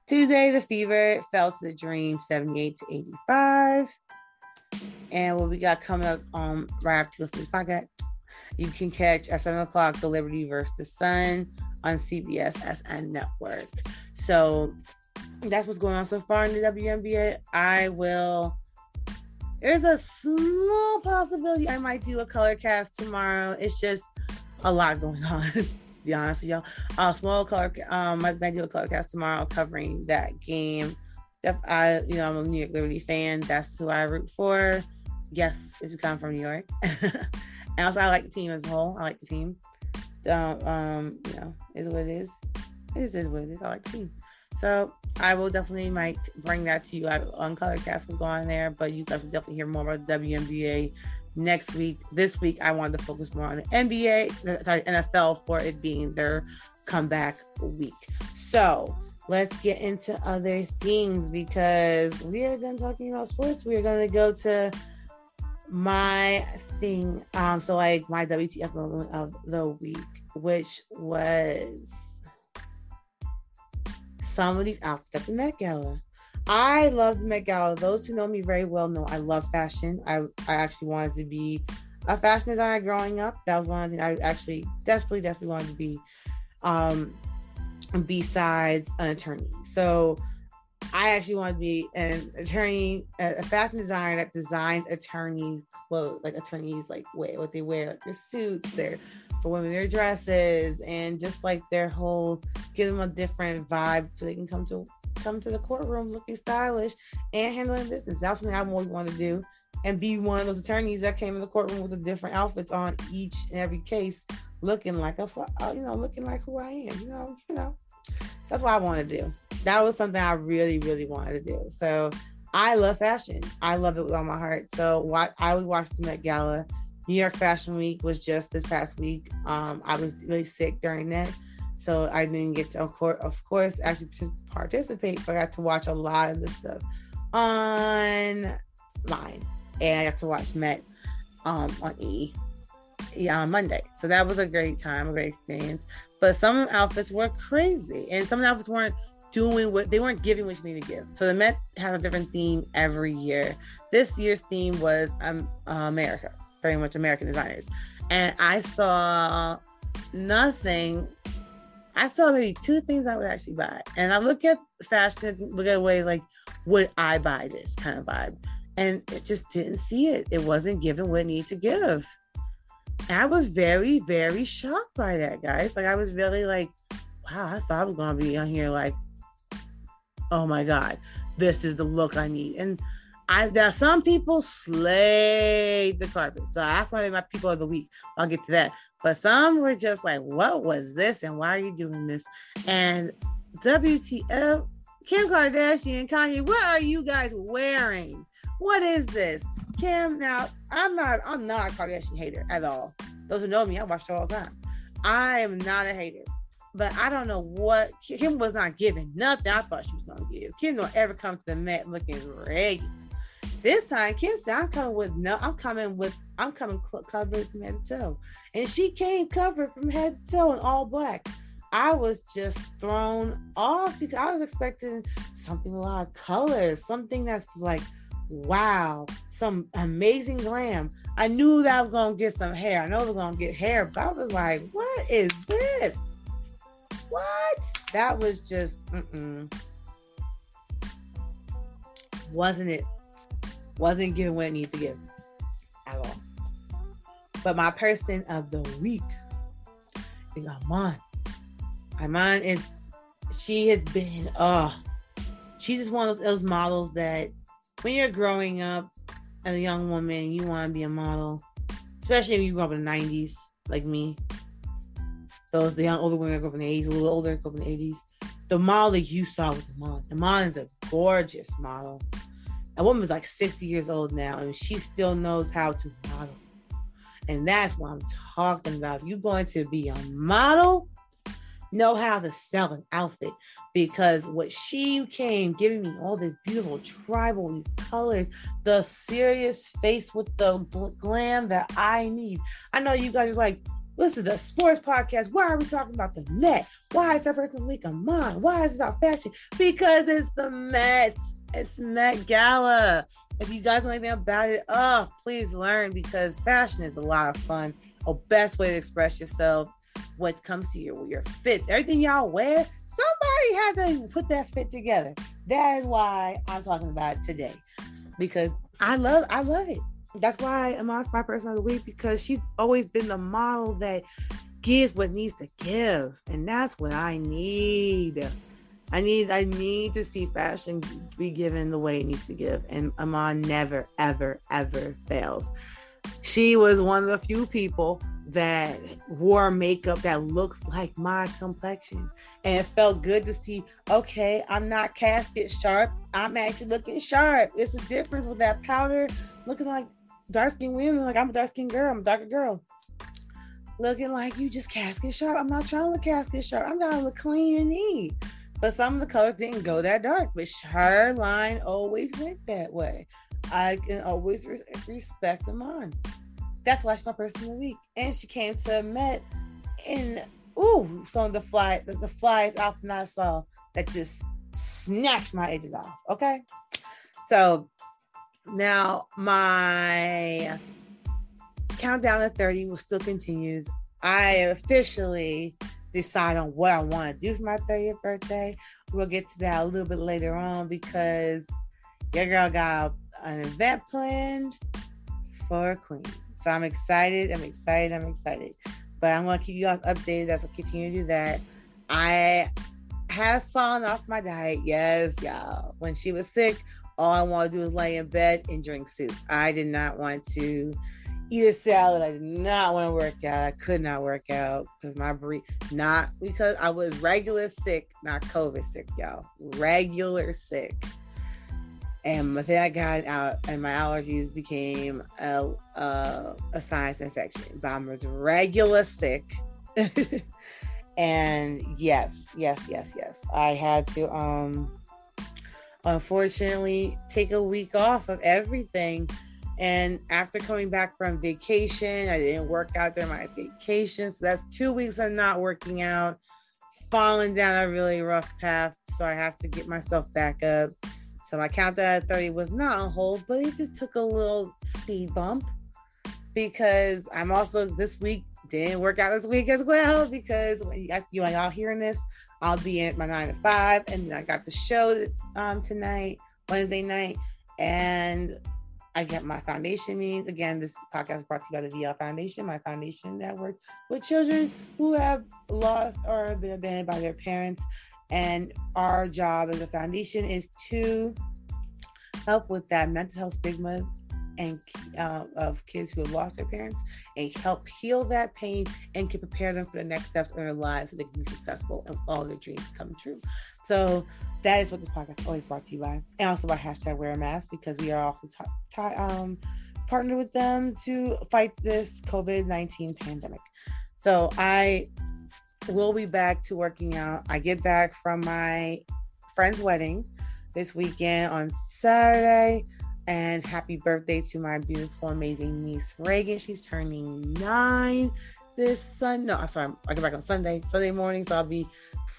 Tuesday, the Fever fell to the Dream seventy-eight to eighty-five. And what we got coming up on right after this podcast. You can catch at seven o'clock the Liberty versus the Sun on C B S S N Network. So that's what's going on so far in the W N B A. I will... There's a small possibility I might do a color cast tomorrow. It's just a lot going on, to be honest with y'all. A small color... Um, I might do a color cast tomorrow covering that game. I, you know, I'm a New York Liberty fan. That's who I root for. Yes, if you come from New York. And also, I like the team as a whole. I like the team. Um, um, you know, is what it is. It just is what it is. I like the team. So I will definitely might bring that to you. I on Colorcast was going there, but you guys will definitely hear more about the W N B A next week. This week, I wanted to focus more on the N B A, sorry, N F L, for it being their comeback week. So let's get into other things, because we are done talking about sports. We are going to go to my thing, um, so like my W T F moment of the week, which was somebody's outfit at the Met Gala. I love the Met Gala. Those who know me very well know I love fashion. I, I actually wanted to be a fashion designer growing up. That was one of the things I actually desperately, desperately wanted to be, um, besides an attorney. So I actually want to be an attorney, a fashion designer that designs attorneys' clothes, like attorneys, like wear what they wear, like their suits, their for women, their dresses, and just like their whole, give them a different vibe so they can come to come to the courtroom looking stylish and handling business. That's something I always want to do, and be one of those attorneys that came in the courtroom with the different outfits on each and every case, looking like a, you know, looking like who I am, you know, you know. That's what I want to do. That was something I really, really wanted to do. So I love fashion. I love it with all my heart. So why, I would watch the Met Gala. New York Fashion Week was just this past week. Um, I was really sick during that. So I didn't get to, of course, of course actually participate, but I got to watch a lot of this stuff online. And I got to watch Met um, on E! Yeah, on Monday. So that was a great time, a great experience. But some of the outfits were crazy, and some of the outfits weren't doing what they weren't giving what you need to give. So the Met has a different theme every year. This year's theme was um, America, very much American designers. And I saw nothing. I saw maybe two things I would actually buy. And I look at fashion, look at ways like, would I buy this kind of vibe? And it just didn't see it. It wasn't giving what it needed to give. I was very, very shocked by that, guys. Like, I was really like, wow, I thought I was going to be on here like, oh my God, this is the look I need. And I, now some people slay the carpet. So that's why my people of the week. I'll get to that. But some were just like, what was this? And why are you doing this? And W T F, Kim Kardashian, Kanye, what are you guys wearing? What is this? Kim, now, I'm not, I'm not a Kardashian hater at all. Those who know me, I watch her all the time. I am not a hater. But I don't know what, Kim was not giving nothing I thought she was going to give. Kim don't ever come to the Met looking ready. This time, Kim said, I'm coming with, no, I'm coming with, I'm coming cl- covered from head to toe. And she came covered from head to toe in all black. I was just thrown off because I was expecting something a lot of colors, something that's like, wow, some amazing glam. I knew that I was going to get some hair. I know we're going to get hair, but I was like, what is this? What? That was just, mm-mm. Wasn't it? Wasn't giving what it needed to give at all. But my person of the week is Iman. Iman is, she has been, uh, she's just one of those, those models that when you're growing up as a young woman, you want to be a model, especially if you grew up in the nineties, like me. Those, the young, older women grew up in the eighties, a little older, grew up in the eighties. The model that you saw was Iman. Iman is a gorgeous model. A woman is like sixty years old now, and she still knows how to model. And that's what I'm talking about. If you're going to be a model, know how to sell an outfit, because what she came giving me, all this beautiful tribal, these colors, the serious face with the glam that I need. I know you guys are like, this is a sports podcast. Why are we talking about the Met? Why is that person week of mine? Why is it about fashion? Because it's the Met. It's Met Gala. If you guys know anything about it, oh, please learn, because fashion is a lot of fun. The best way to express yourself, what comes to you, your fit, everything y'all wear, somebody has to put that fit together. That is why I'm talking about it today, because I love, I love it. That's why Iman's my person of the week, because she's always been the model that gives what needs to give, and that's what I need. I need I need to see fashion be given the way it needs to give. And Iman never, ever, ever fails. She was one of the few people that wore makeup that looks like my complexion. And it felt good to see, okay, I'm not casket sharp. I'm actually looking sharp. It's the difference with that powder, looking like dark-skinned women. Like, I'm a dark-skinned girl. I'm a darker girl. Looking like you just casket sharp. I'm not trying to look casket sharp. I'm trying to look clean and neat. But some of the colors didn't go that dark, but her line always went that way. I can always res- respect them on. That's why she's my person of the week. And she came to Met in, ooh, some of the fly, the, the flies outfit I saw that just snatched my edges off, okay? So now my countdown to thirty will still continues. I officially decide on what I want to do for my thirtieth birthday. We'll get to that a little bit later on, because your girl got an event planned for Queen. So I'm excited, I'm excited, I'm excited. But I'm going to keep you guys updated as I continue to do that. I have fallen off my diet. Yes, y'all. When she was sick, all I wanted to do was lay in bed and drink soup. I did not want to eat a salad. I did not want to work out. I could not work out because my breath, not because I was regular sick, not COVID sick, y'all. Regular sick. And my thing I got out, and my allergies became a, a, a sinus infection. But I was regular sick. And yes, yes, yes, yes. I had to, um, unfortunately, take a week off of everything. And after coming back from vacation, I didn't work out during my vacation. So that's two weeks of not working out, falling down a really rough path. So I have to get myself back up. So my countdown at thirty was not on hold, but it just took a little speed bump, because I'm also this week didn't work out this week as well, because when you, you and y'all hearing this, I'll be at my nine to five, and I got the show um, tonight, Wednesday night, and I get my foundation meetings. Again, this podcast is brought to you by the V L Foundation, my foundation that works with children who have lost or been abandoned by their parents. And our job as a foundation is to help with that mental health stigma and uh, of kids who have lost their parents, and help heal that pain and can prepare them for the next steps in their lives so they can be successful and all their dreams come true. So that is what this podcast is always brought to you by. And also by hashtag wear a mask, because we are also t- t- um, partnered with them to fight this covid nineteen pandemic. So I will be back to working out. I get back from my friend's wedding this weekend on Saturday. And happy birthday to my beautiful, amazing niece, Reagan. She's turning nine this Sunday. No, I'm sorry. I get back on Sunday, Sunday morning. So I'll be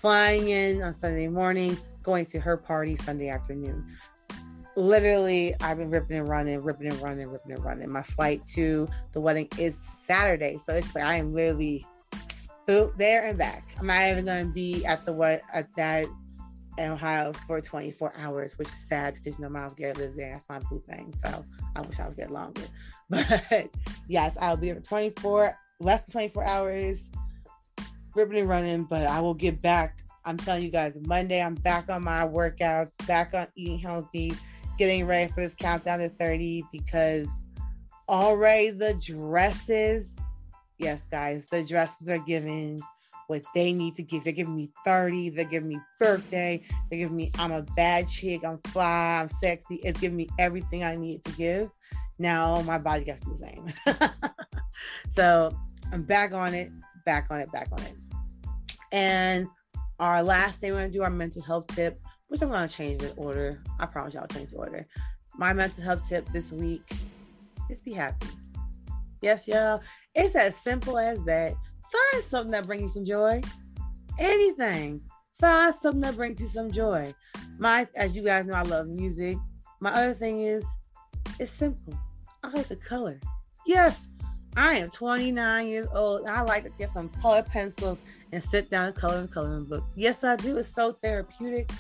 flying in on Sunday morning, going to her party Sunday afternoon. Literally, I've been ripping and running, ripping and running, ripping and running. My flight to the wedding is Saturday. So it's like I am literally there and back. I'm not even going to be at the what at that in Ohio for twenty-four hours, which is sad because no Miles Garrett lives there. That's my boo thing. So I wish I was there longer. But yes, I'll be there for twenty-four, less than twenty-four hours, ripping and running, but I will get back. I'm telling you guys, Monday, I'm back on my workouts, back on eating healthy, getting ready for this countdown to thirty, because already the dresses, yes, guys, the dresses are giving what they need to give. They give me thirty. They give me birthday. They give me I'm a bad chick. I'm fly. I'm sexy. It's giving me everything I need to give. Now my body gets the same. So I'm back on it, back on it, back on it. And our last thing we're going to do, our mental health tip, which I'm going to change the order. I promise y'all I'll change the order. My mental health tip this week is be happy. Yes, y'all. It's as simple as that. Find something that brings you some joy. Anything. Find something that brings you some joy. My, as you guys know, I love music. My other thing is, it's simple. I like the color. Yes, I am twenty-nine years old. And I like to get some colored pencils and sit down and color in coloring book. Yes, I do. It's so therapeutic.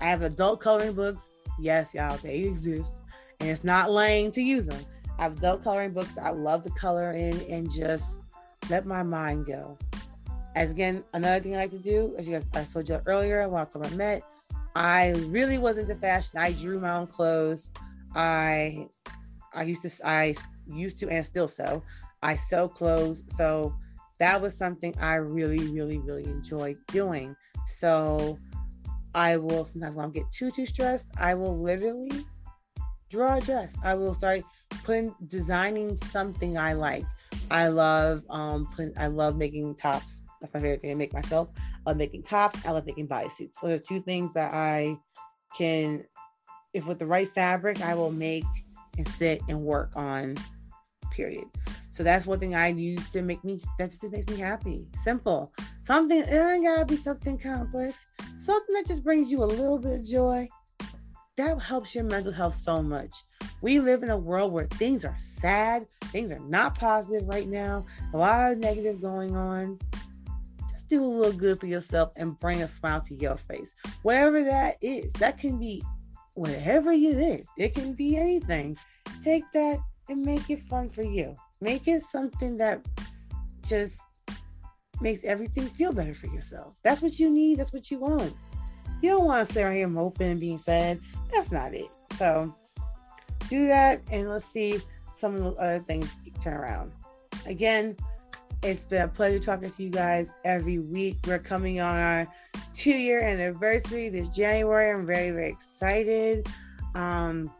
I have adult coloring books. Yes, y'all, they exist. And it's not lame to use them. I have adult coloring books. I love to color in and just let my mind go. As again, another thing I like to do, as you guys, I told you earlier, when I was talking about Met, I really was into fashion. I drew my own clothes. I, I used to, I used to, and still sew. I sew clothes. So that was something I really, really, really enjoyed doing. So I will, sometimes when I get too, too stressed, I will literally draw a dress. I will start putting, designing something I like. I love um I love making tops. That's my favorite thing to make myself. I love making tops. I love making bodysuits. So there are two things that I can, if with the right fabric, I will make and sit and work on, period. So that's one thing I use to make me, that just makes me happy. Simple. Something, it ain't gotta be something complex. Something that just brings you a little bit of joy. That helps your mental health so much. We live in a world where things are sad. Things are not positive right now. A lot of negative going on. Just do a little good for yourself and bring a smile to your face. Whatever that is, that can be whatever it is. It can be anything. Take that and make it fun for you. Make it something that just makes everything feel better for yourself. That's what you need. That's what you want. You don't want to sit around here moping and being sad. That's not it. So do that, and let's see some of the other things turn around. Again, it's been a pleasure talking to you guys every week. We're coming on our two-year anniversary this January. I'm very, very excited. Um,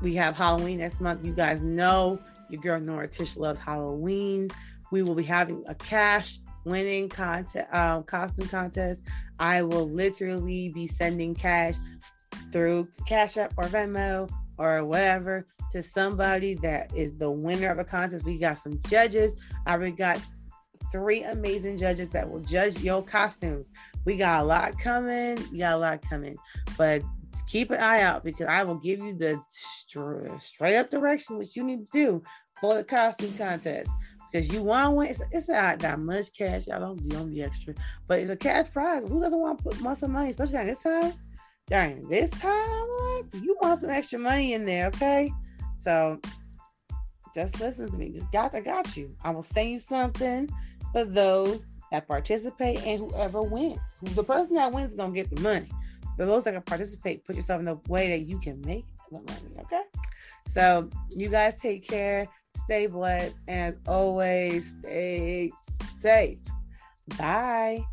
we have Halloween next month. You guys know your girl Nora Tish loves Halloween. We will be having a cash winning contest, um, costume contest. I will literally be sending cash through Cash App or Venmo or whatever to somebody that is the winner of a contest. We got some judges. I already got three amazing judges that will judge your costumes. We got a lot coming. We got a lot coming. But keep an eye out, because I will give you the straight up direction what you need to do for the costume contest. Because you want to win. It's, it's not that much cash. Y'all don't, don't be extra. But it's a cash prize. Who doesn't want to put muscle money, especially during this time? During this time, you want some extra money in there, okay? So just listen to me. Just got I got you. I will send you something for those that participate and whoever wins. The person that wins is gonna get the money. But those that can participate, put yourself in a way that you can make the money. Okay. So you guys take care, stay blessed, and as always, stay safe. Bye.